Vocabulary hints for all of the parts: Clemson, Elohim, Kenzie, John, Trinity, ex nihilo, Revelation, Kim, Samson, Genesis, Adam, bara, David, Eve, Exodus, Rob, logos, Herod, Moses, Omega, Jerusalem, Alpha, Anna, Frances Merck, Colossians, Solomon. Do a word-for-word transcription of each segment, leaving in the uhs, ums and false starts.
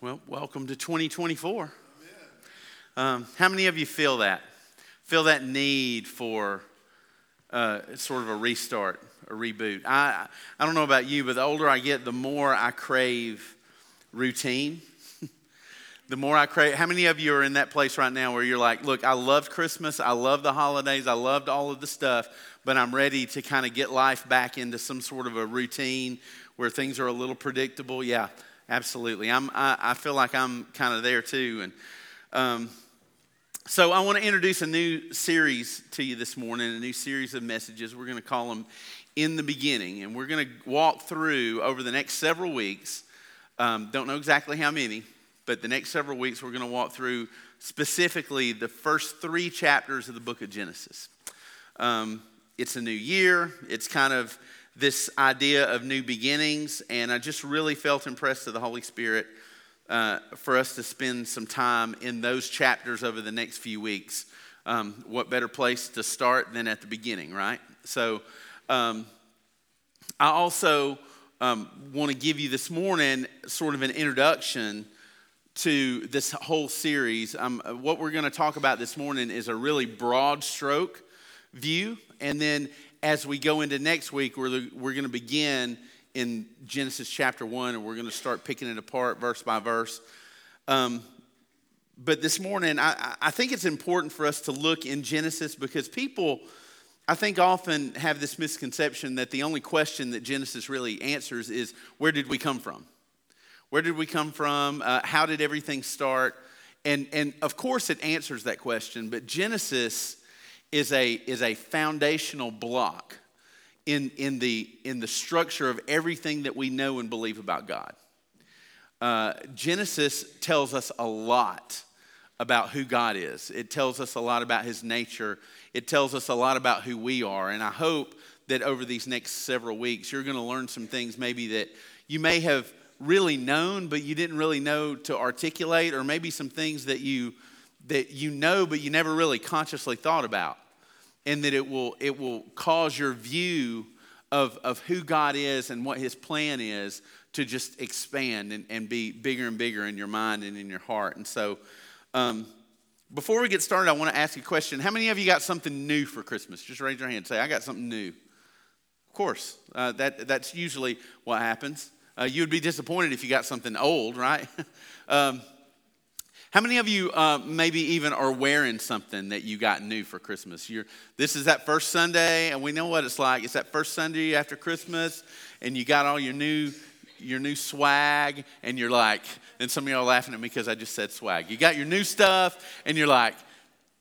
Well, welcome to twenty twenty-four. Um, how many of you feel that? Feel that need for uh, sort of a restart, a reboot? I I don't know about you, but the older I get, the more I crave routine. The more I crave, how many of you are in that place right now where you're like, look, I loved Christmas, I loved the holidays, I loved all of the stuff, but I'm ready to kind of get life back into some sort of a routine where things are a little predictable? Yeah, absolutely. I'm, I, I feel like I'm kind of there too. And um, so I want to introduce a new series to you this morning, a new series of messages. We're going to call them In the Beginning, and we're going to walk through over the next several weeks, um, don't know exactly how many, but the next several weeks, we're going to walk through specifically the first three chapters of the book of Genesis. Um, it's a new year. It's kind of this idea of new beginnings. And I just really felt impressed of the Holy Spirit uh, for us to spend some time in those chapters over the next few weeks. Um, what better place to start than at the beginning, right? So um, I also um, want to give you this morning sort of an introduction to this whole series. Um, what we're going to talk about this morning is a really broad stroke view. And then as we go into next week, we're, we're going to begin in Genesis chapter one, and we're going to start picking it apart verse by verse. Um, but this morning, I, I think it's important for us to look in Genesis because people, I think, often have this misconception that the only question that Genesis really answers is, where did we come from? Where did we come from? Uh, how did everything start? And and of course it answers that question, but Genesis is a is a foundational block in in the in the structure of everything that we know and believe about God. Uh, Genesis tells us a lot about who God is. It tells us a lot about His nature. It tells us a lot about who we are. And I hope that over these next several weeks, you're going to learn some things maybe that you may have really known, but you didn't really know to articulate, or maybe some things that you that you know, but you never really consciously thought about, and that it will it will cause your view of of who God is and what His plan is to just expand and, and be bigger and bigger in your mind and in your heart. And so, um, before we get started, I want to ask you a question. How many of you got something new for Christmas? Just raise your hand. Say, I got something new. Of course, uh, that that's usually what happens. Uh, you would be disappointed if you got something old, right? um, how many of you uh, maybe even are wearing something that you got new for Christmas? You're, this is that first Sunday, and we know what it's like. It's that first Sunday after Christmas, and you got all your new your new swag, and you're like, and some of y'all are laughing at me because I just said swag. You got your new stuff, and you're like,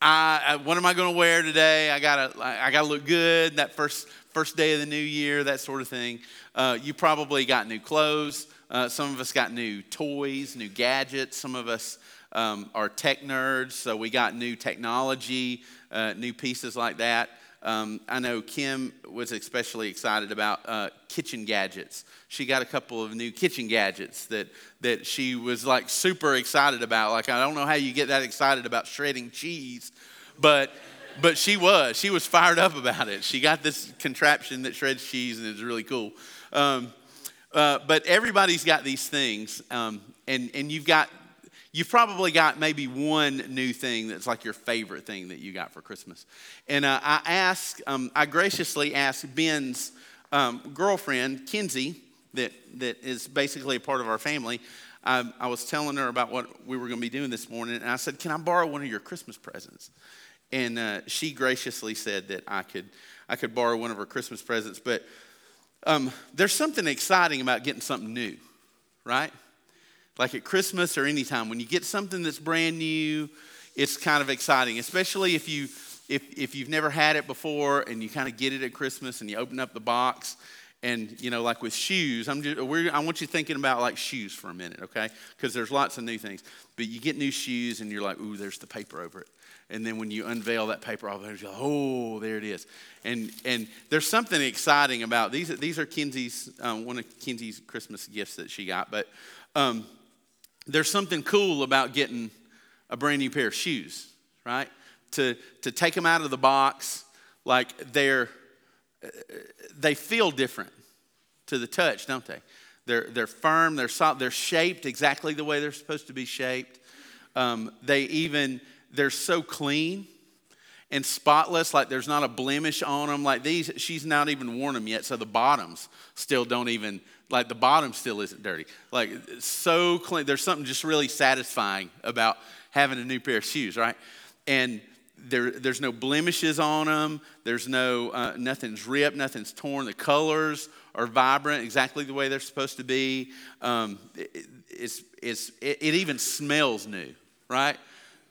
I, I, what am I going to wear today? I gotta I gotta look good. That first. First day of the new year, that sort of thing. Uh, you probably got new clothes. Uh, some of us got new toys, new gadgets. Some of us um, are tech nerds, so we got new technology, uh, new pieces like that. Um, I know Kim was especially excited about uh, kitchen gadgets. She got a couple of new kitchen gadgets that that she was like super excited about. Like, I don't know how you get that excited about shredding cheese, but... But she was. She was fired up about it. She got this contraption that shreds cheese, and it's really cool. Um, uh, but everybody's got these things, um, and and you've got, you've probably got maybe one new thing that's like your favorite thing that you got for Christmas. And uh, I asked, um, I graciously asked Ben's um, girlfriend, Kenzie, that that is basically a part of our family. I, I was telling her about what we were going to be doing this morning, and I said, "Can I borrow one of your Christmas presents?" And uh, she graciously said that I could I could borrow one of her Christmas presents. But um, there's something exciting about getting something new, right? Like at Christmas or any time, when you get something that's brand new, it's kind of exciting, especially if you if if you've never had it before and you kind of get it at Christmas and you open up the box. And, you know, like with shoes, I'm just, we're, I want you thinking about, like, shoes for a minute, okay? Because there's lots of new things. But you get new shoes, and you're like, ooh, there's the paper over it. And then when you unveil that paper, all there's, oh, there it is. And and there's something exciting about these. These are Kenzie's, um, one of Kenzie's Christmas gifts that she got. But um, there's something cool about getting a brand new pair of shoes, right? To to take them out of the box, like they're... They feel different to the touch, don't they? They're they're firm. They're solid. They're shaped exactly the way they're supposed to be shaped. Um, they even they're so clean and spotless, like there's not a blemish on them. Like these, she's not even worn them yet, so the bottoms still don't even like the bottom still isn't dirty. Like it's so clean. There's something just really satisfying about having a new pair of shoes, right? And There, there's no blemishes on them. There's no, uh, nothing's ripped, nothing's torn. The colors are vibrant, exactly the way they're supposed to be. Um, it, it's, it's, it, it even smells new, right?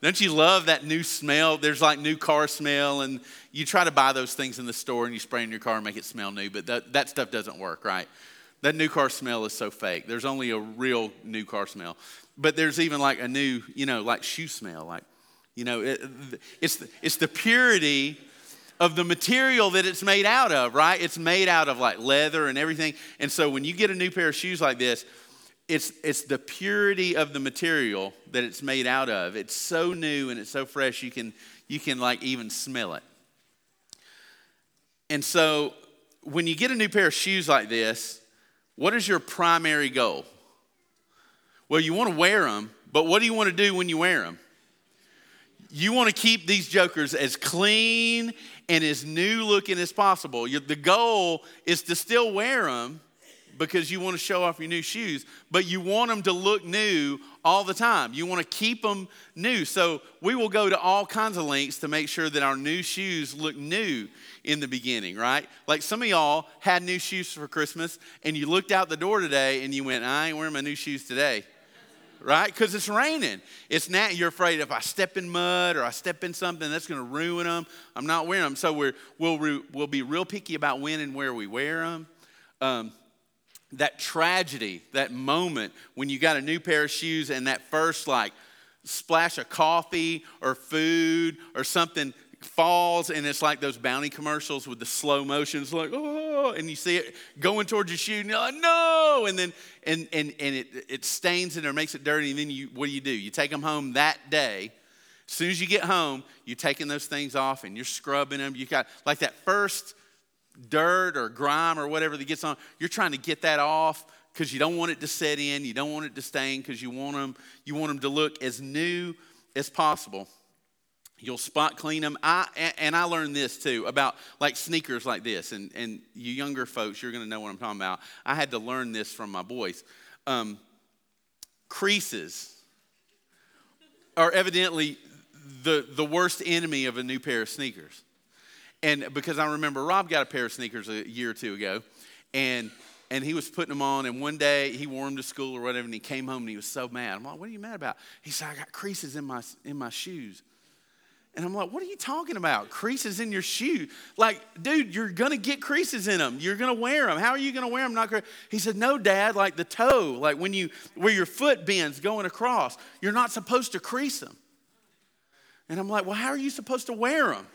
Don't you love that new smell? There's like new car smell, and you try to buy those things in the store, and you spray in your car and make it smell new, but that, that stuff doesn't work, right? That new car smell is so fake. There's only a real new car smell. But there's even like a new, you know, like shoe smell, like, you know, it, it's, the, it's the purity of the material that it's made out of, right? It's made out of like leather and everything. And so when you get a new pair of shoes like this, it's it's the purity of the material that it's made out of. It's so new and it's so fresh, you can you can like even smell it. And so when you get a new pair of shoes like this, what is your primary goal? Well, you want to wear them, but what do you want to do when you wear them? You want to keep these jokers as clean and as new looking as possible. Your, the goal is to still wear them because you want to show off your new shoes, but you want them to look new all the time. You want to keep them new. So we will go to all kinds of lengths to make sure that our new shoes look new in the beginning, right? Like some of y'all had new shoes for Christmas and you looked out the door today and you went, I ain't wearing my new shoes today. Right? Because it's raining. It's not, you're afraid if I step in mud or I step in something, that's going to ruin them. I'm not wearing them. So we're, we'll, we'll be real picky about when and where we wear them. Um, that tragedy, that moment when you got a new pair of shoes and that first like splash of coffee or food or something falls and it's like those Bounty commercials with the slow motions, like, oh, and you see it going towards your shoe and you're like, no, and then and and and it it stains it or makes it dirty, and then you what do you do? You take them home that day. As soon as you get home, you're taking those things off and you're scrubbing them. You got like that first dirt or grime or whatever that gets on, you're trying to get that off because you don't want it to set in, you don't want it to stain, because you want them, you want them to look as new as possible. You'll spot clean them. I, and I learned this too about like sneakers like this. And, and you younger folks, you're going to know what I'm talking about. I had to learn this from my boys. Um, creases are evidently the, the worst enemy of a new pair of sneakers. And because I remember Rob got a pair of sneakers a year or two ago. And And he was putting them on, and one day he wore them to school or whatever, and he came home and he was so mad. I'm like, what are you mad about? He said, I got creases in my in my shoes. And I'm like, what are you talking about? Creases in your shoe? Like, dude, you're going to get creases in them. You're going to wear them. How are you going to wear them? Not cre-. He said, no, Dad, like the toe, like when you, where your foot bends going across, you're not supposed to crease them. And I'm like, well, how are you supposed to wear them?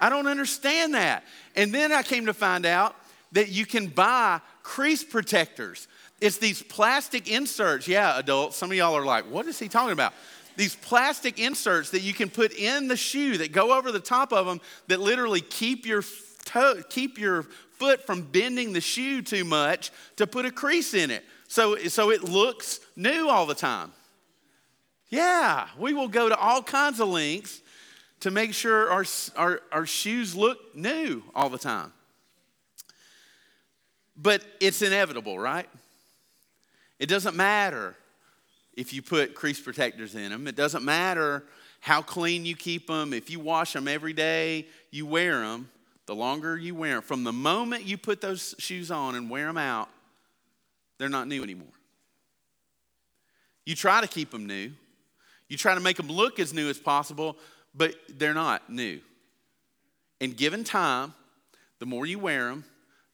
I don't understand that. And then I came to find out that you can buy crease protectors. It's these plastic inserts. Yeah, adults, some of y'all are like, what is he talking about? These plastic inserts that you can put in the shoe that go over the top of them that literally keep your toe, keep your foot from bending the shoe too much to put a crease in it. So, so it looks new all the time. Yeah, we will go to all kinds of lengths to make sure our, our, our shoes look new all the time. But it's inevitable, right? It doesn't matter if you put crease protectors in them. It doesn't matter how clean you keep them. If you wash them every day, you wear them, the longer you wear them. From the moment you put those shoes on and wear them out, they're not new anymore. You try to keep them new. You try to make them look as new as possible, but they're not new. And given time, the more you wear them,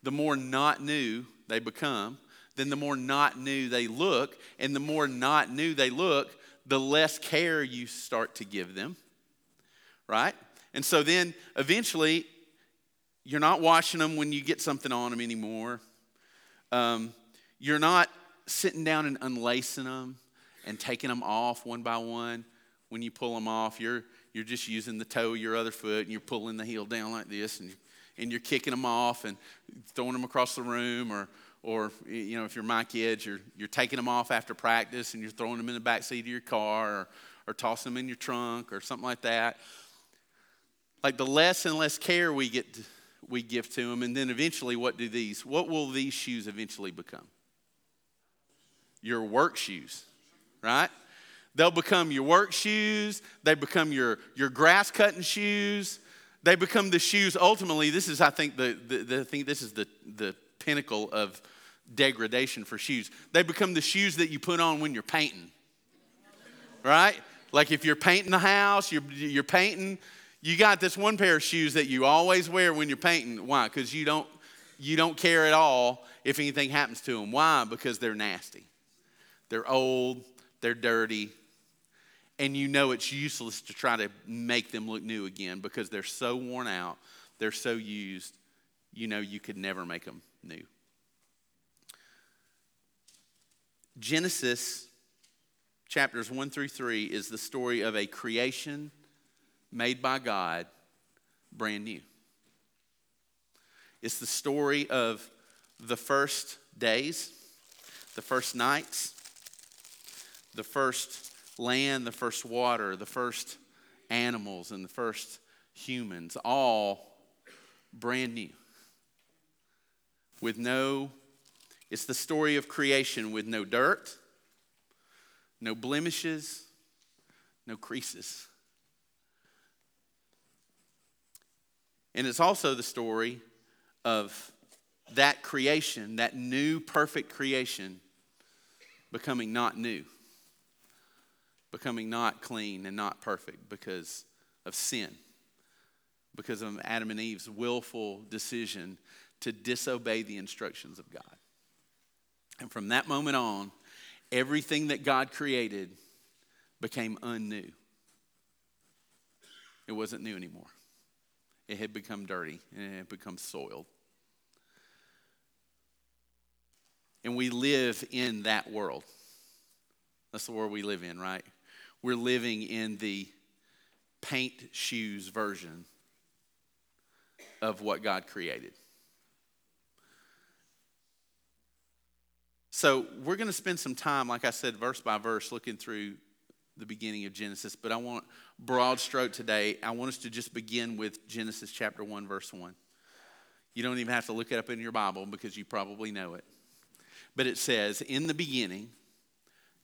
the more not new they become. Then the more not new they look, and the more not new they look, the less care you start to give them, right? And so then eventually, you're not washing them when you get something on them anymore. Um, you're not sitting down and unlacing them and taking them off one by one. When you pull them off, you're you're just using the toe of your other foot, and you're pulling the heel down like this, and, and you're kicking them off and throwing them across the room or or, you know, if you're my kids, you're you're taking them off after practice and you're throwing them in the backseat of your car, or, or tossing them in your trunk or something like that. Like, the less and less care we get to, we give to them, and then eventually what do these, what will these shoes eventually become? Your work shoes, right? They'll become your work shoes. They become your, your grass-cutting shoes. They become the shoes, ultimately, this is, I think, the, the, the thing, this is the, the pinnacle of degradation for shoes. They become the shoes that you put on when you're painting, right? Like, if you're painting the house, you're you're painting, you got this one pair of shoes that you always wear when you're painting. Why? Because you don't you don't care at all if anything happens to them. Why? Because they're nasty. They're old. They're dirty. And you know it's useless to try to make them look new again because they're so worn out, they're so used, you know you could never make them new. Genesis chapters one through three is the story of a creation made by God, brand new. It's the story of the first days, the first nights, the first land, the first water, the first animals, and the first humans, all brand new. With no, it's the story of creation with no dirt, no blemishes, no creases. And it's also the story of that creation, that new perfect creation, becoming not new, becoming not clean and not perfect because of sin, because of Adam and Eve's willful decision to disobey the instructions of God. And from that moment on, everything that God created became unnew. It wasn't new anymore. It had become dirty and it had become soiled. And we live in that world. That's the world we live in, right? We're living in the paint shoes version of what God created. So we're going to spend some time, like I said, verse by verse, looking through the beginning of Genesis. But I want broad stroke today. I want us to just begin with Genesis chapter one, verse one. You don't even have to look it up in your Bible because you probably know it. But it says, in the beginning,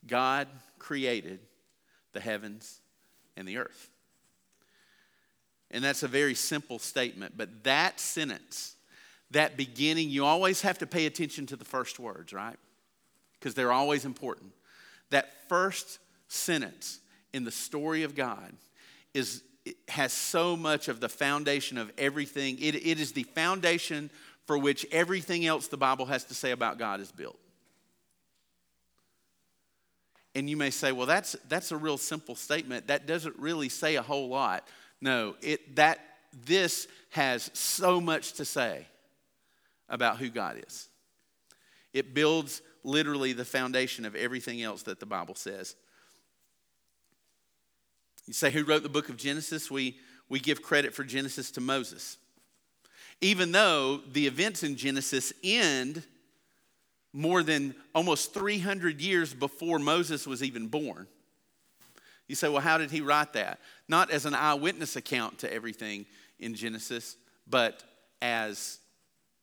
God created the heavens and the earth. And that's a very simple statement, but that sentence, that beginning, you always have to pay attention to the first words, right? Because they're always important. That first sentence in the story of God is it has so much of the foundation of everything. It, it is the foundation for which everything else the Bible has to say about God is built. And you may say, well, that's that's a real simple statement. That doesn't really say a whole lot. No, it that this has so much to say about who God is. It builds literally the foundation of everything else that the Bible says. You say, who wrote the book of Genesis? We, we give credit for Genesis to Moses. Even though the events in Genesis end more than almost three hundred years before Moses was even born. You say, well, how did he write that? Not as an eyewitness account to everything in Genesis, but as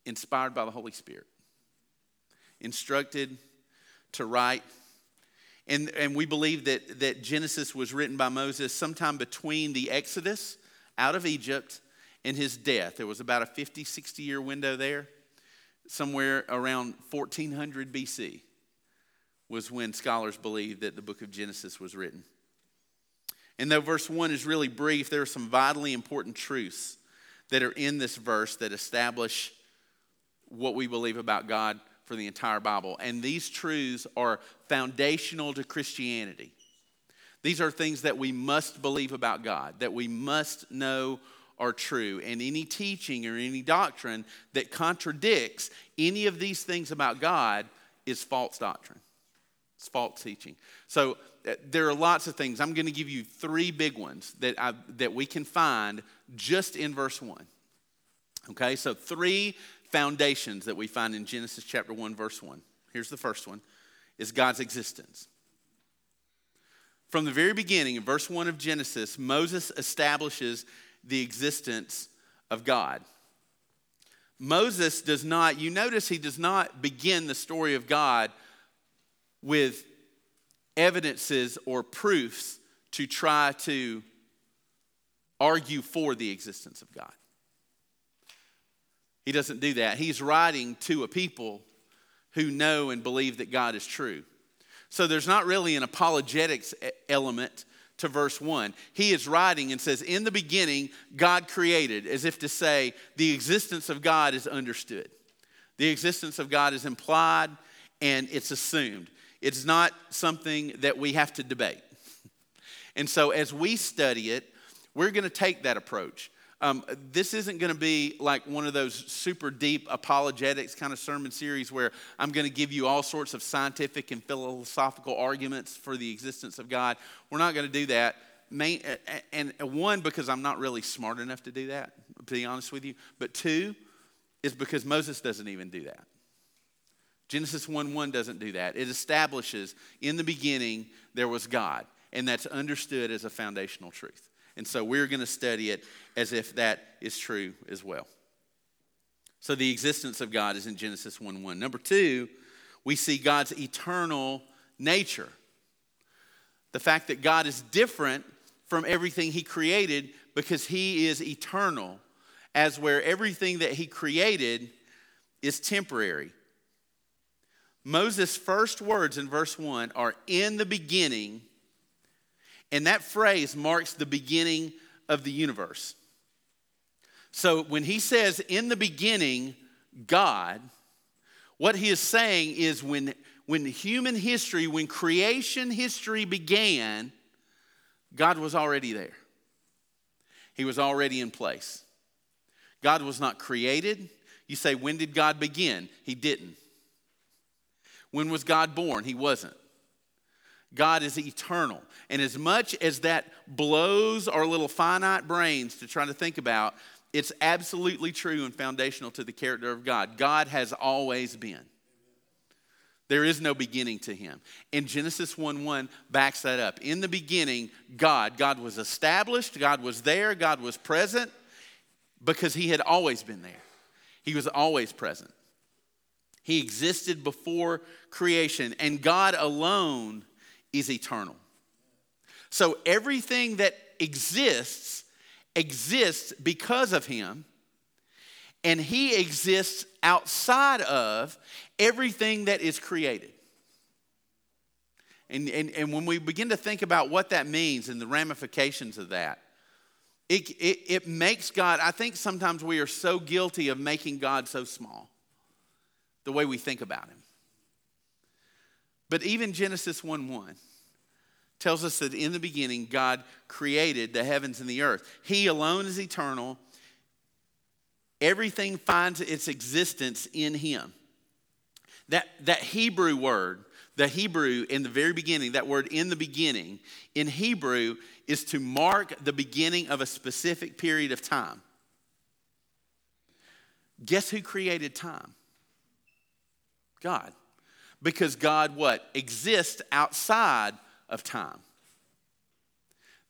inspired by the Holy Spirit. Instructed to write. And, and we believe that, that Genesis was written by Moses sometime between the Exodus out of Egypt and his death. There was about a fifty, sixty year window there. Somewhere around fourteen hundred B C was when scholars believed that the book of Genesis was written. And though verse one is really brief, there are some vitally important truths that are in this verse that establish what we believe about God for the entire Bible. And these truths are foundational to Christianity. These are things that we must believe about God, that we must know are true, and any teaching or any doctrine that contradicts any of these things about God is false doctrine. It's false teaching. So uh, there are lots of things. I'm going to give you three big ones that I, that we can find just in verse one. Okay, so three foundations that we find in Genesis chapter one, verse one. Here's the first one, is God's existence. From the very beginning, in verse one of Genesis, Moses establishes the existence of God. Moses does not, you notice he does not begin the story of God with evidences or proofs to try to argue for the existence of God. He doesn't do that. He's writing to a people who know and believe that God is true. So there's not really an apologetics element to verse one. He is writing and says, in the beginning, God created, as if to say, the existence of God is understood. The existence of God is implied and it's assumed. It's not something that we have to debate. And so as we study it, we're going to take that approach. Um, this isn't going to be like one of those super deep apologetics kind of sermon series where I'm going to give you all sorts of scientific and philosophical arguments for the existence of God. We're not going to do that. Main, and one, because I'm not really smart enough to do that, to be honest with you. But two, is because Moses doesn't even do that. Genesis one one doesn't do that. It establishes, in the beginning, there was God. And that's understood as a foundational truth. And so we're going to study it as if that is true as well. So the existence of God is in Genesis one one. Number two, we see God's eternal nature. The fact that God is different from everything he created because he is eternal, as where everything that he created is temporary. Moses' first words in verse one are, in the beginning. And that phrase marks the beginning of the universe. So when he says, in the beginning, God, what he is saying is when, when human history, when creation history began, God was already there. He was already in place. God was not created. You say, when did God begin? He didn't. When was God born? He wasn't. God is eternal. And as much as that blows our little finite brains to try to think about, it's absolutely true and foundational to the character of God. God has always been. There is no beginning to him. And Genesis one one backs that up. In the beginning, God. God was established. God was there. God was present because he had always been there. He was always present. He existed before creation. And God alone is eternal. So everything that exists, exists because of him, and he exists outside of everything that is created. And, and, and when we begin to think about what that means and the ramifications of that, it, it, it makes God, I think sometimes we are so guilty of making God so small, the way we think about him. But even Genesis one one tells us that in the beginning, God created the heavens and the earth. He alone is eternal. Everything finds its existence in him. That, that Hebrew word, the Hebrew in the very beginning, that word in the beginning, in Hebrew is to mark the beginning of a specific period of time. Guess who created time? God. Because God, what? Exists outside of time.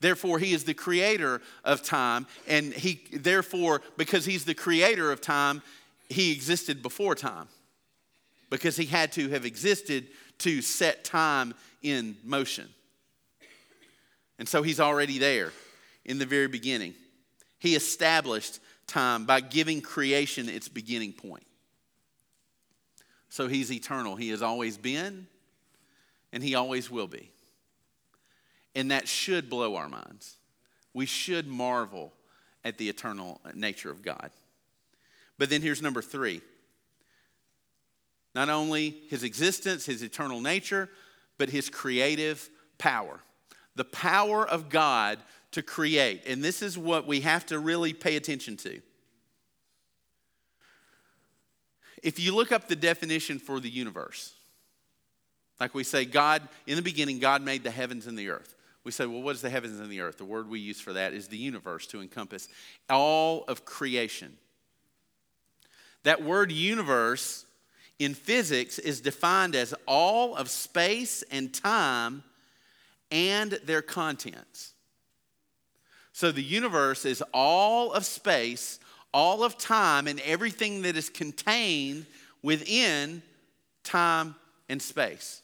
Therefore, he is the creator of time. And he, therefore, because he's the creator of time, he existed before time. Because he had to have existed to set time in motion. And so he's already there in the very beginning. He established time by giving creation its beginning point. So he's eternal. He has always been, and he always will be. And that should blow our minds. We should marvel at the eternal nature of God. But then here's number three. Not only his existence, his eternal nature, but his creative power. The power of God to create. And this is what we have to really pay attention to. If you look up the definition for the universe, like we say, God, in the beginning, God made the heavens and the earth. We say, well, what is the heavens and the earth? The word we use for that is the universe, to encompass all of creation. That word universe in physics is defined as all of space and time and their contents. So the universe is all of space, all of time, and everything that is contained within time and space.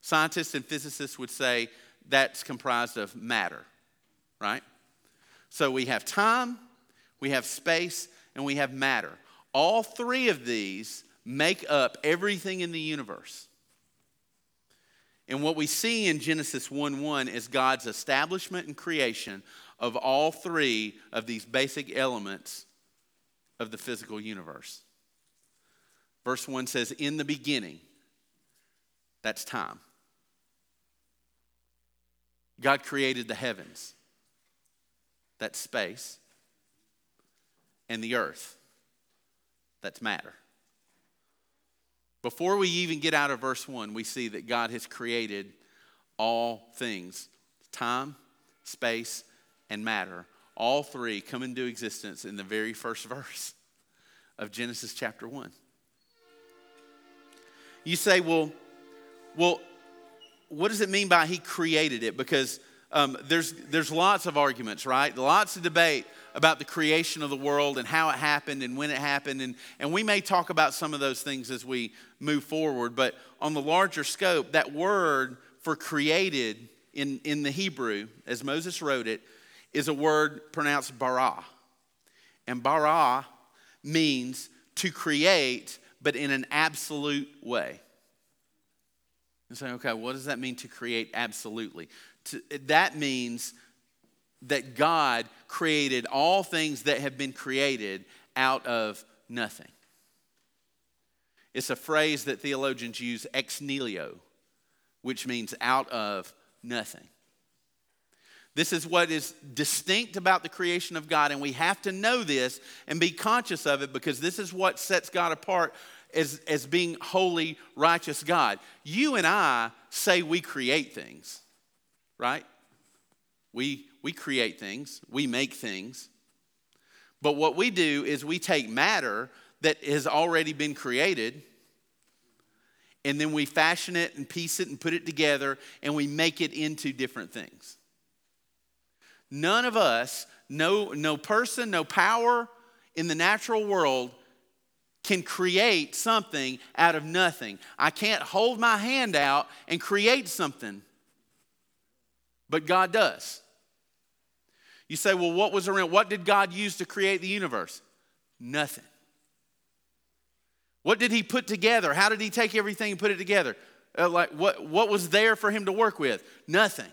Scientists and physicists would say that's comprised of matter, right? So we have time, we have space, and we have matter. All three of these make up everything in the universe. And what we see in Genesis one one is God's establishment and creation of all three of these basic elements of the physical universe. Verse one says, in the beginning, that's time. God created the heavens, that's space, and the earth, that's matter. Before we even get out of verse one, we see that God has created all things, time, space, and matter. All three come into existence in the very first verse of Genesis chapter one. You say, well, well, what does it mean by he created it? Because um, there's, there's lots of arguments, right? Lots of debate about the creation of the world and how it happened and when it happened. And, and we may talk about some of those things as we move forward. But on the larger scope, that word for created in, in the Hebrew, as Moses wrote it, is a word pronounced bara. And bara means to create, but in an absolute way. And say, okay, what does that mean to create absolutely? To, that means that God created all things that have been created out of nothing. It's a phrase that theologians use, ex nihilo, which means out of nothing. This is what is distinct about the creation of God, and we have to know this and be conscious of it, because this is what sets God apart as, as being holy, righteous God. You and I say we create things, right? We We create things, we make things. But what we do is we take matter that has already been created, and then we fashion it and piece it and put it together, and we make it into different things. None of us, no, no person, no power in the natural world can create something out of nothing. I can't hold my hand out and create something, but God does. You say, well, what was around? What did God use to create the universe? Nothing. What did he put together? How did he take everything and put it together? Uh, like what, what was there for him to work with? Nothing.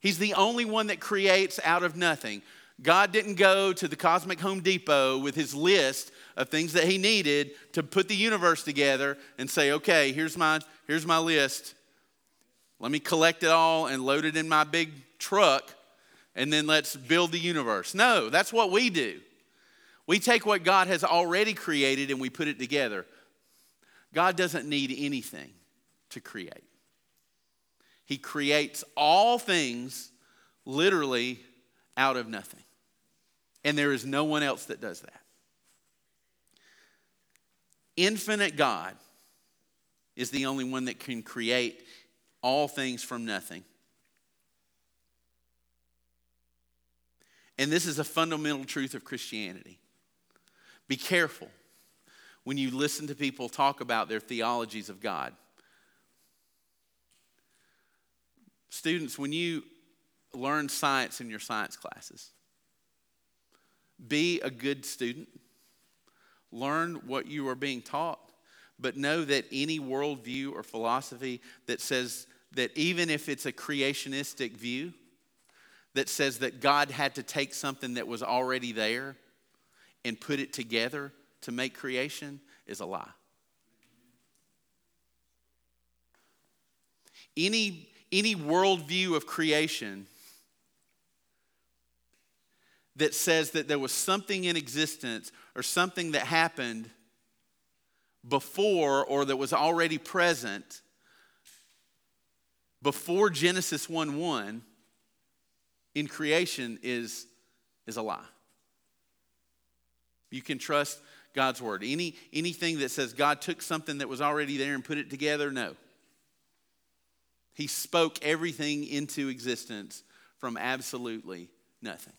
He's the only one that creates out of nothing. God didn't go to the cosmic Home Depot with his list of things that he needed to put the universe together and say, okay, here's my, here's my list. Let me collect it all and load it in my big truck. And then let's build the universe. No, that's what we do. We take what God has already created and we put it together. God doesn't need anything to create. He creates all things literally out of nothing. And there is no one else that does that. Infinite God is the only one that can create all things from nothing. And this is a fundamental truth of Christianity. Be careful when you listen to people talk about their theologies of God. Students, when you learn science in your science classes, be a good student. Learn what you are being taught, but know that any worldview or philosophy that says that, even if it's a creationistic view, that says that God had to take something that was already there and put it together to make creation, is a lie. Any, any worldview of creation that says that there was something in existence or something that happened before, or that was already present before Genesis one one, in creation is, is a lie. You can trust God's word. Any anything that says God took something that was already there and put it together, no. He spoke everything into existence from absolutely nothing.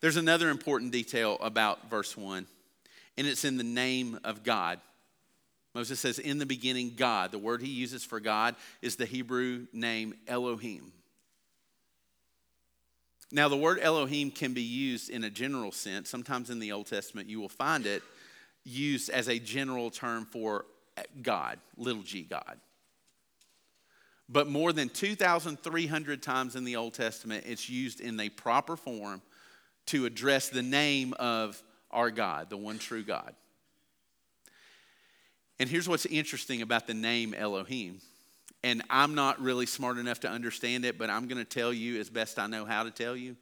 There's another important detail about verse one, and it's in the name of God. Moses says, in the beginning, God. The word he uses for God is the Hebrew name Elohim. Now, the word Elohim can be used in a general sense. Sometimes in the Old Testament, you will find it used as a general term for God, little g God. But more than two thousand three hundred times in the Old Testament, it's used in the proper form to address the name of our God, the one true God. And here's what's interesting about the name Elohim. And I'm not really smart enough to understand it, but I'm going to tell you as best I know how to tell you.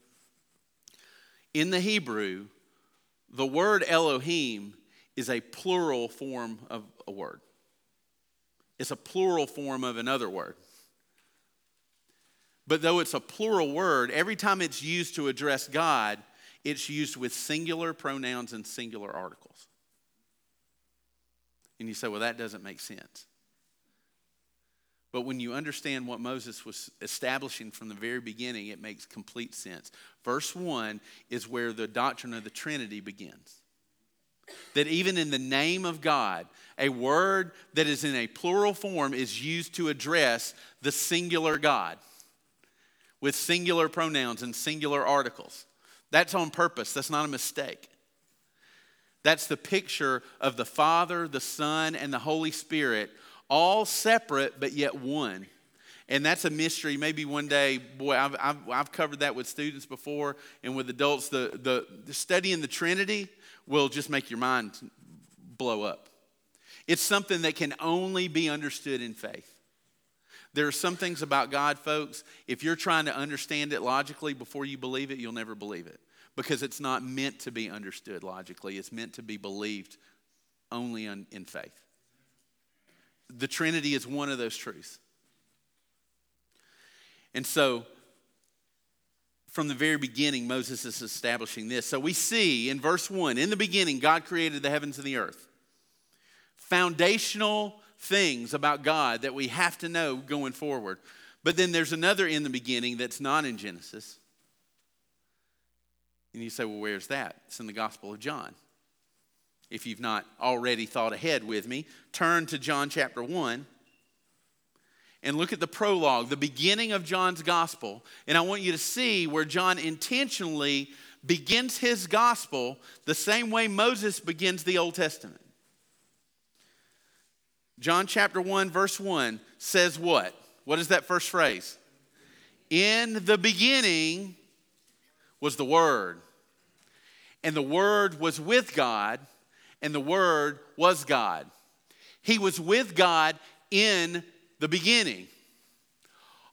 In the Hebrew, the word Elohim is a plural form of a word. It's a plural form of another word. But though it's a plural word, every time it's used to address God, it's used with singular pronouns and singular articles. And you say, well, that doesn't make sense. But when you understand what Moses was establishing from the very beginning, it makes complete sense. Verse one is where the doctrine of the Trinity begins. That even in the name of God, a word that is in a plural form is used to address the singular God, with singular pronouns and singular articles. That's on purpose. That's not a mistake. That's the picture of the Father, the Son, and the Holy Spirit, all separate but yet one. And that's a mystery. Maybe one day, boy, I've, I've, I've covered that with students before and with adults. The, the, the studying the Trinity will just make your mind blow up. It's something that can only be understood in faith. There are some things about God, folks, if you're trying to understand it logically before you believe it, you'll never believe it. Because it's not meant to be understood logically. It's meant to be believed only in faith. The Trinity is one of those truths. And so, from the very beginning, Moses is establishing this. So we see in verse one, in the beginning, God created the heavens and the earth. Foundational things about God that we have to know going forward. But then there's another in the beginning that's not in Genesis. And you say, well, where's that? It's in the Gospel of John. If you've not already thought ahead with me, turn to John chapter one and look at the prologue, the beginning of John's Gospel. And I want you to see where John intentionally begins his Gospel the same way Moses begins the Old Testament. John chapter one, verse one says what? What is that first phrase? In the beginning was the Word, and the Word was with God, and the Word was God. He was with God in the beginning.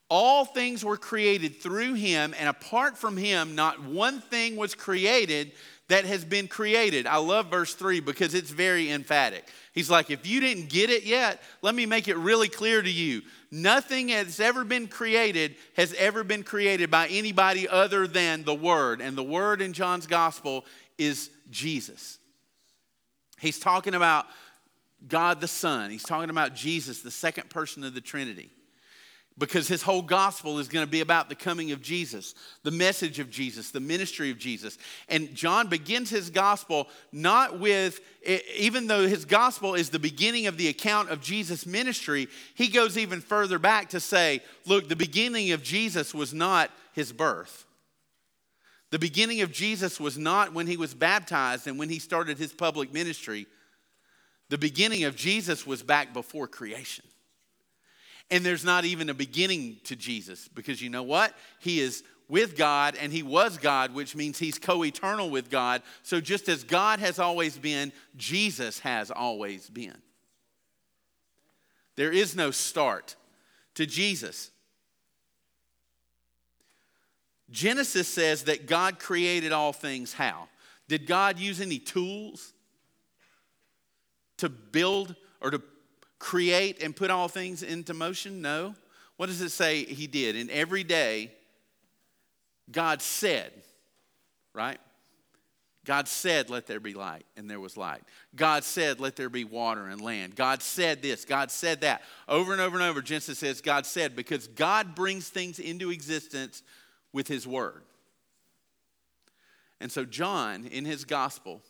All things were created through Him, and apart from Him, not one thing was created that has been created. I love verse three because it's very emphatic. He's like, if you didn't get it yet, let me make it really clear to you. Nothing that's ever been created has ever been created by anybody other than the Word. And the Word in John's Gospel is Jesus. He's talking about God the Son. He's talking about Jesus, the second person of the Trinity. Because his whole gospel is going to be about the coming of Jesus, the message of Jesus, the ministry of Jesus. And John begins his gospel not with, even though his gospel is the beginning of the account of Jesus' ministry, he goes even further back to say, look, the beginning of Jesus was not his birth. The beginning of Jesus was not when he was baptized and when he started his public ministry. The beginning of Jesus was back before creation. And there's not even a beginning to Jesus because you know what? He is with God and he was God, which means he's co-eternal with God. So just as God has always been, Jesus has always been. There is no start to Jesus. Genesis says that God created all things how? Did God use any tools to build or to create and put all things into motion? No. What does it say he did? And every day, God said, right? God said, let there be light, and there was light. God said, let there be water and land. God said this, God said that. Over and over and over, Genesis says God said, because God brings things into existence with his word. And so John, in his gospel,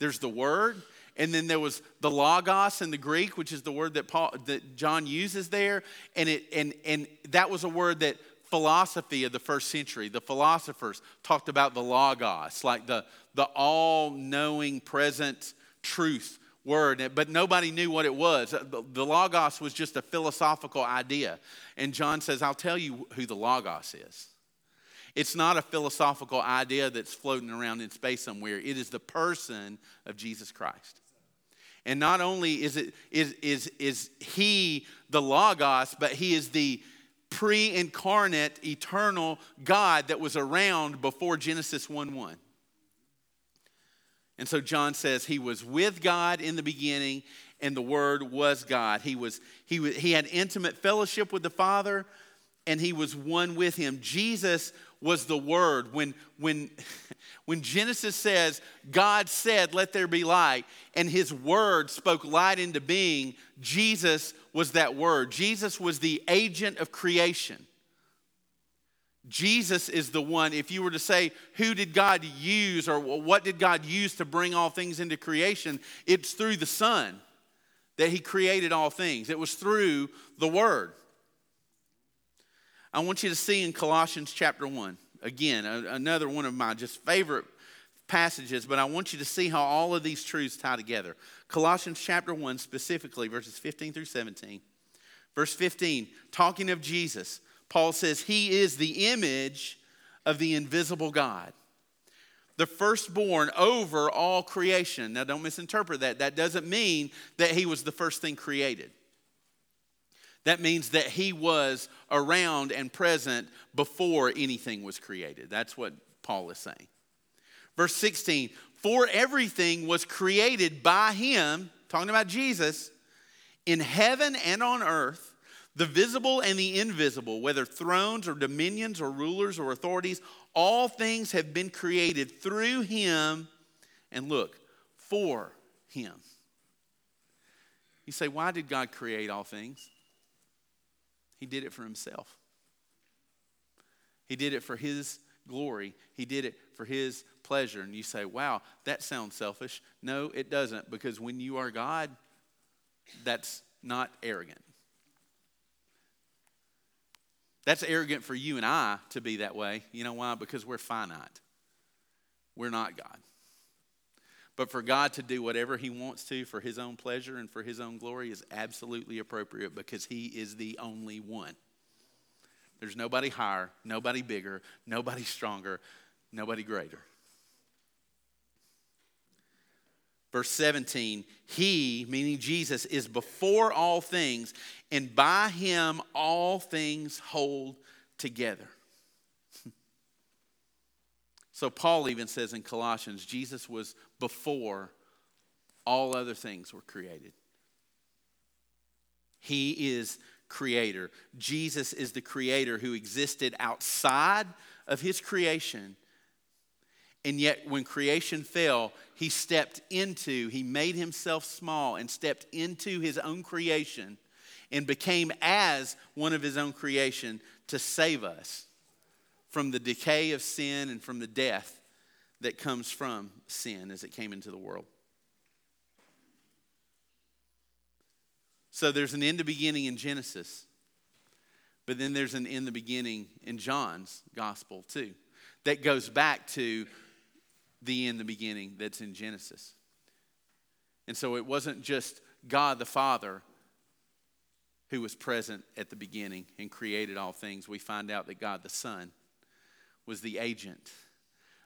there's the word, and then there was the logos in the Greek, which is the word that Paul, that John uses there, and it and and that was a word that philosophy of the first century, the philosophers talked about the logos, like the, the all-knowing, present truth word, but nobody knew what it was. The, the logos was just a philosophical idea, and John says, I'll tell you who the logos is. It's not a philosophical idea that's floating around in space somewhere. It is the person of Jesus Christ. And not only is it is is is he the logos, but he is the pre-incarnate, eternal God that was around before Genesis one one. And so John says he was with God in the beginning, and the Word was God. He was he was, he had intimate fellowship with the Father, and he was one with him. Jesus was the Word. When when when Genesis says God said, "Let there be light," and his word spoke light into being, Jesus was that word. Jesus was the agent of creation. Jesus is the one, if you were to say, who did God use or what did God use to bring all things into creation? It's through the Son that he created all things. It was through the Word. I want you to see in Colossians chapter one, again, another one of my just favorite passages, but I want you to see how all of these truths tie together. Colossians chapter one, specifically, verses fifteen through seventeen. Verse fifteen, talking of Jesus, Paul says, he is the image of the invisible God, the firstborn over all creation. Now, don't misinterpret that. That doesn't mean that he was the first thing created. That means that he was around and present before anything was created. That's what Paul is saying. Verse sixteen, for everything was created by him, talking about Jesus, in heaven and on earth, the visible and the invisible, whether thrones or dominions or rulers or authorities, all things have been created through him, and look, for him. You say, why did God create all things? He did it for himself. He did it for his glory. He did it for his pleasure. And you say, wow, that sounds selfish. No, it doesn't, because when you are God, that's not arrogant. That's arrogant for you and I to be that way. You know why? Because we're finite. We're not God. But for God to do whatever he wants to for his own pleasure and for his own glory is absolutely appropriate, because he is the only one. There's nobody higher, nobody bigger, nobody stronger, nobody greater. Verse seventeen, he, meaning Jesus, is before all things, and by him all things hold together. So Paul even says in Colossians, Jesus was before all other things were created. He is creator. Jesus is the creator who existed outside of his creation. And yet when creation fell, he stepped into, he made himself small and stepped into his own creation and became as one of his own creation to save us from the decay of sin and from the death that comes from sin as it came into the world. So there's an in the beginning in Genesis, but then there's an in the beginning in John's gospel too, that goes back to the in the beginning that's in Genesis. And so it wasn't just God the Father who was present at the beginning and created all things. We find out that God the Son was the agent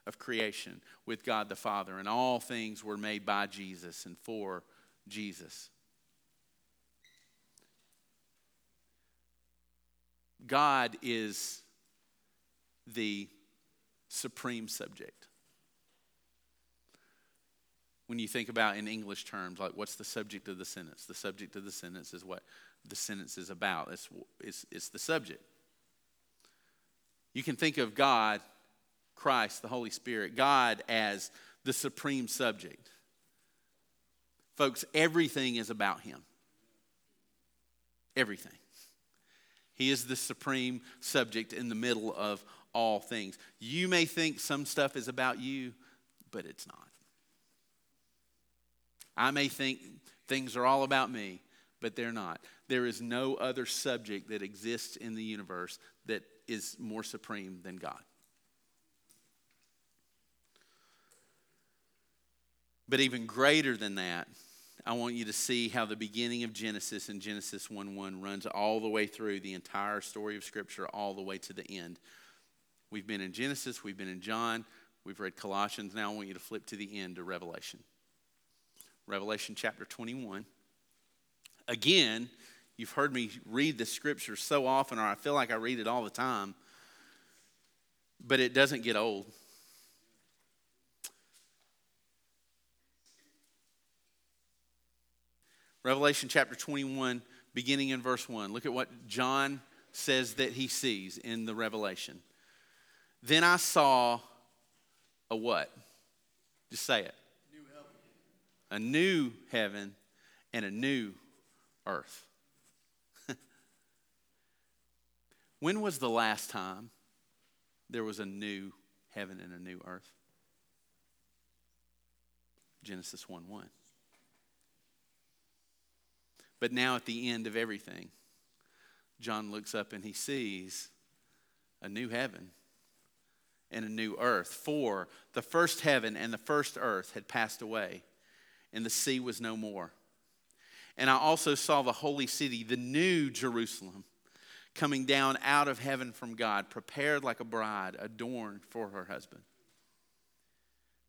of creation with God the Father, and all things were made by Jesus and for Jesus. God is the supreme subject. When you think about in English terms, like what's the subject of the sentence? The subject of the sentence is what the sentence is about. It's, it's, it's the subject. You can think of God Christ, the Holy Spirit, God as the supreme subject. Folks, everything is about him. Everything. He is the supreme subject in the middle of all things. You may think some stuff is about you, but it's not. I may think things are all about me, but they're not. There is no other subject that exists in the universe that is more supreme than God. But even greater than that, I want you to see how the beginning of Genesis and Genesis one one runs all the way through the entire story of Scripture, all the way to the end. We've been in Genesis, we've been in John, we've read Colossians. Now I want you to flip to the end of Revelation. Revelation chapter twenty-one. Again, you've heard me read the Scripture so often, or I feel like I read it all the time, but it doesn't get old. Revelation chapter twenty-one, beginning in verse one. Look at what John says that he sees in the Revelation. Then I saw a what? Just say it. New heaven. A new heaven and a new earth. When was the last time there was a new heaven and a new earth? Genesis one one. But now at the end of everything, John looks up and he sees a new heaven and a new earth. For the first heaven and the first earth had passed away, and the sea was no more. And I also saw the holy city, the new Jerusalem, coming down out of heaven from God, prepared like a bride, adorned for her husband.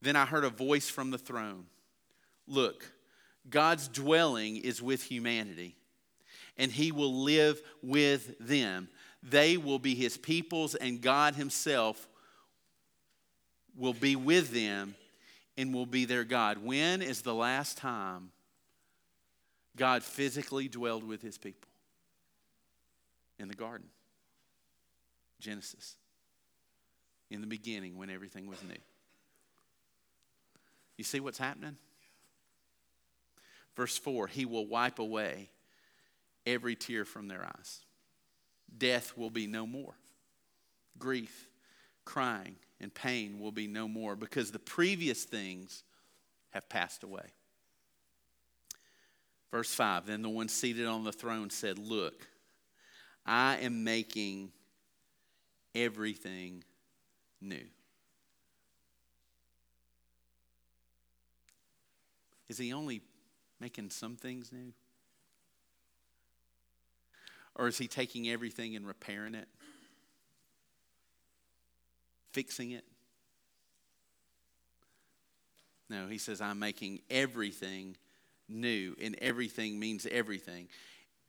Then I heard a voice from the throne. Look, God's dwelling is with humanity, and he will live with them. They will be his peoples, and God himself will be with them and will be their God. When is the last time God physically dwelled with his people? In the garden. Genesis. In the beginning, when everything was new. You see what's happening? Verse four, he will wipe away every tear from their eyes. Death will be no more. Grief, crying, and pain will be no more, because the previous things have passed away. Verse five, then the one seated on the throne said, look, I am making everything new. Is he only making some things new? Or is he taking everything and repairing it? Fixing it? No, he says, I'm making everything new. And everything means everything.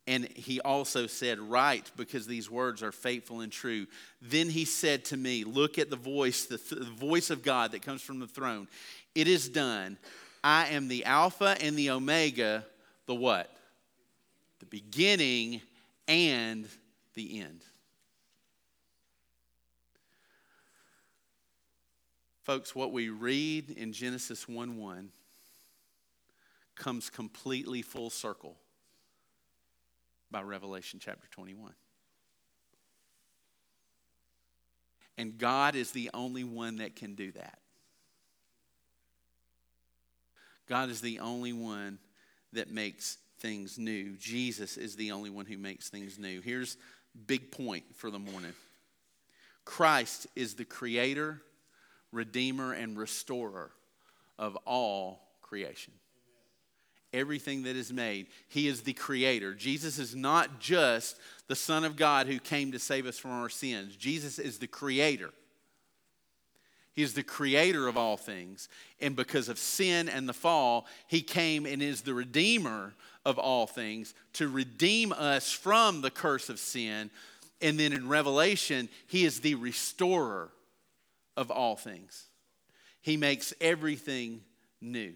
And he also said, write, because these words are faithful and true. Then he said to me, look at the voice, the, th- the voice of God that comes from the throne. It is done. I am the Alpha and the Omega, the what? The beginning and the end. Folks, what we read in Genesis one one comes completely full circle by Revelation chapter twenty-one. And God is the only one that can do that. God is the only one that makes things new. Jesus is the only one who makes things new. Here's big point for the morning. Christ is the creator, redeemer, and restorer of all creation. Everything that is made, he is the creator. Jesus is not just the Son of God who came to save us from our sins. Jesus is the creator. He is the creator of all things. And because of sin and the fall, he came and is the redeemer of all things to redeem us from the curse of sin. And then in Revelation, he is the restorer of all things. He makes everything new.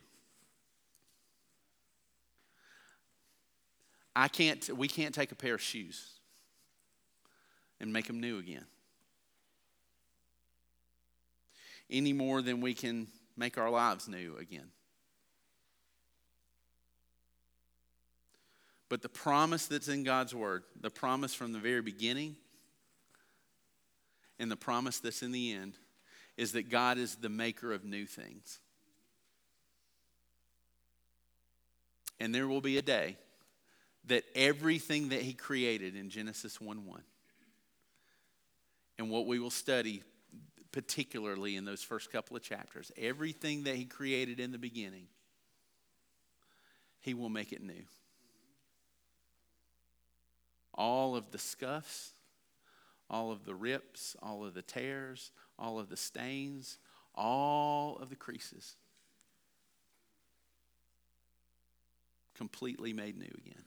I can't, we can't take a pair of shoes and make them new again. any more than we can make our lives new again. But the promise that's in God's word, the promise from the very beginning and the promise that's in the end, is that God is the maker of new things. And there will be a day that everything that he created in Genesis one one, and what we will study particularly in those first couple of chapters, everything that he created in the beginning, he will make it new. All of the scuffs, all of the rips, all of the tears, all of the stains, all of the creases, completely made new again.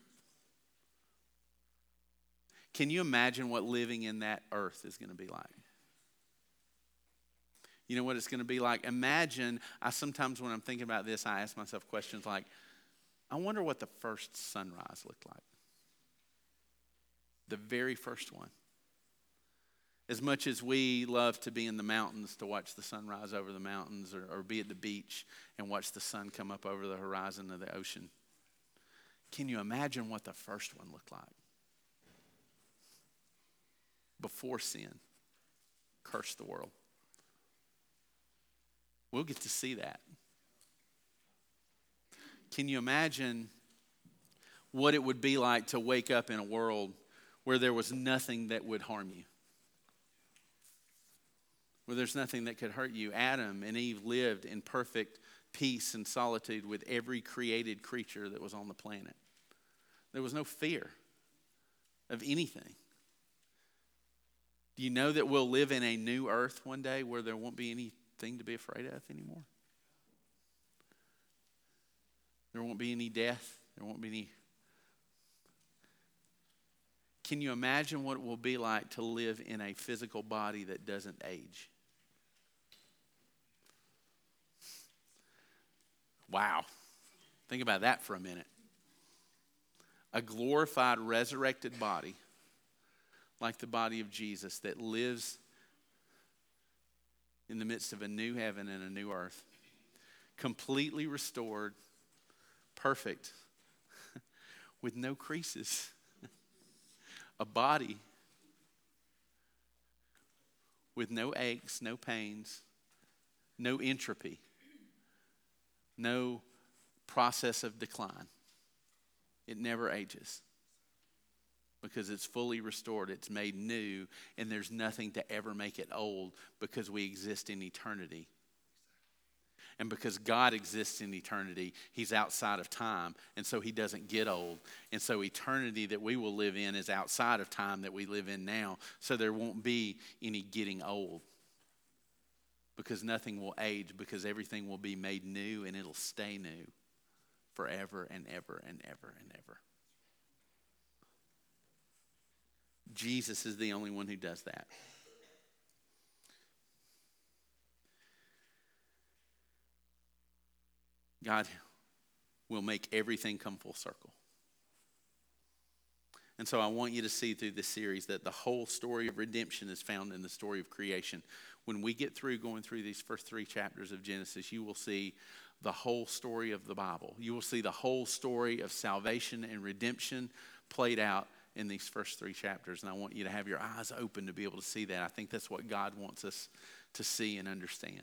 Can you imagine what living in that earth is going to be like? You know what it's going to be like? Imagine, I sometimes when I'm thinking about this, I ask myself questions like, I wonder what the first sunrise looked like. The very first one. As much as we love to be in the mountains to watch the sunrise over the mountains, or, or be at the beach and watch the sun come up over the horizon of the ocean, can you imagine what the first one looked like? Before sin cursed the world. We'll get to see that. Can you imagine what it would be like to wake up in a world where there was nothing that would harm you? Where there's nothing that could hurt you. Adam and Eve lived in perfect peace and solitude with every created creature that was on the planet. There was no fear of anything. Do you know that we'll live in a new earth one day where there won't be anything to be afraid of anymore? There won't be any death. There won't be any. Can you imagine what it will be like to live in a physical body that doesn't age? Wow. Think about that for a minute. A glorified, resurrected body, like the body of Jesus, that lives in the midst of a new heaven and a new earth, completely restored, perfect, with no creases. A body with no aches, no pains, no entropy, no process of decline. It never ages. Because it's fully restored, it's made new, and there's nothing to ever make it old, because we exist in eternity. And because God exists in eternity, he's outside of time, and so he doesn't get old. And so eternity that we will live in is outside of time that we live in now, so there won't be any getting old. Because nothing will age, because everything will be made new, and it'll stay new forever and ever and ever and ever. Jesus is the only one who does that. God will make everything come full circle. And so I want you to see through this series that the whole story of redemption is found in the story of creation. When we get through going through these first three chapters of Genesis, you will see the whole story of the Bible. You will see the whole story of salvation and redemption played out in these first three chapters, and I want you to have your eyes open to be able to see that. I think that's what God wants us to see and understand.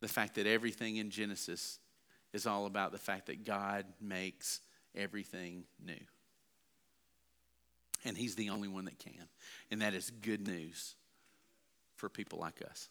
The fact that everything in Genesis is all about the fact that God makes everything new. And he's the only one that can. And that is good news for people like us.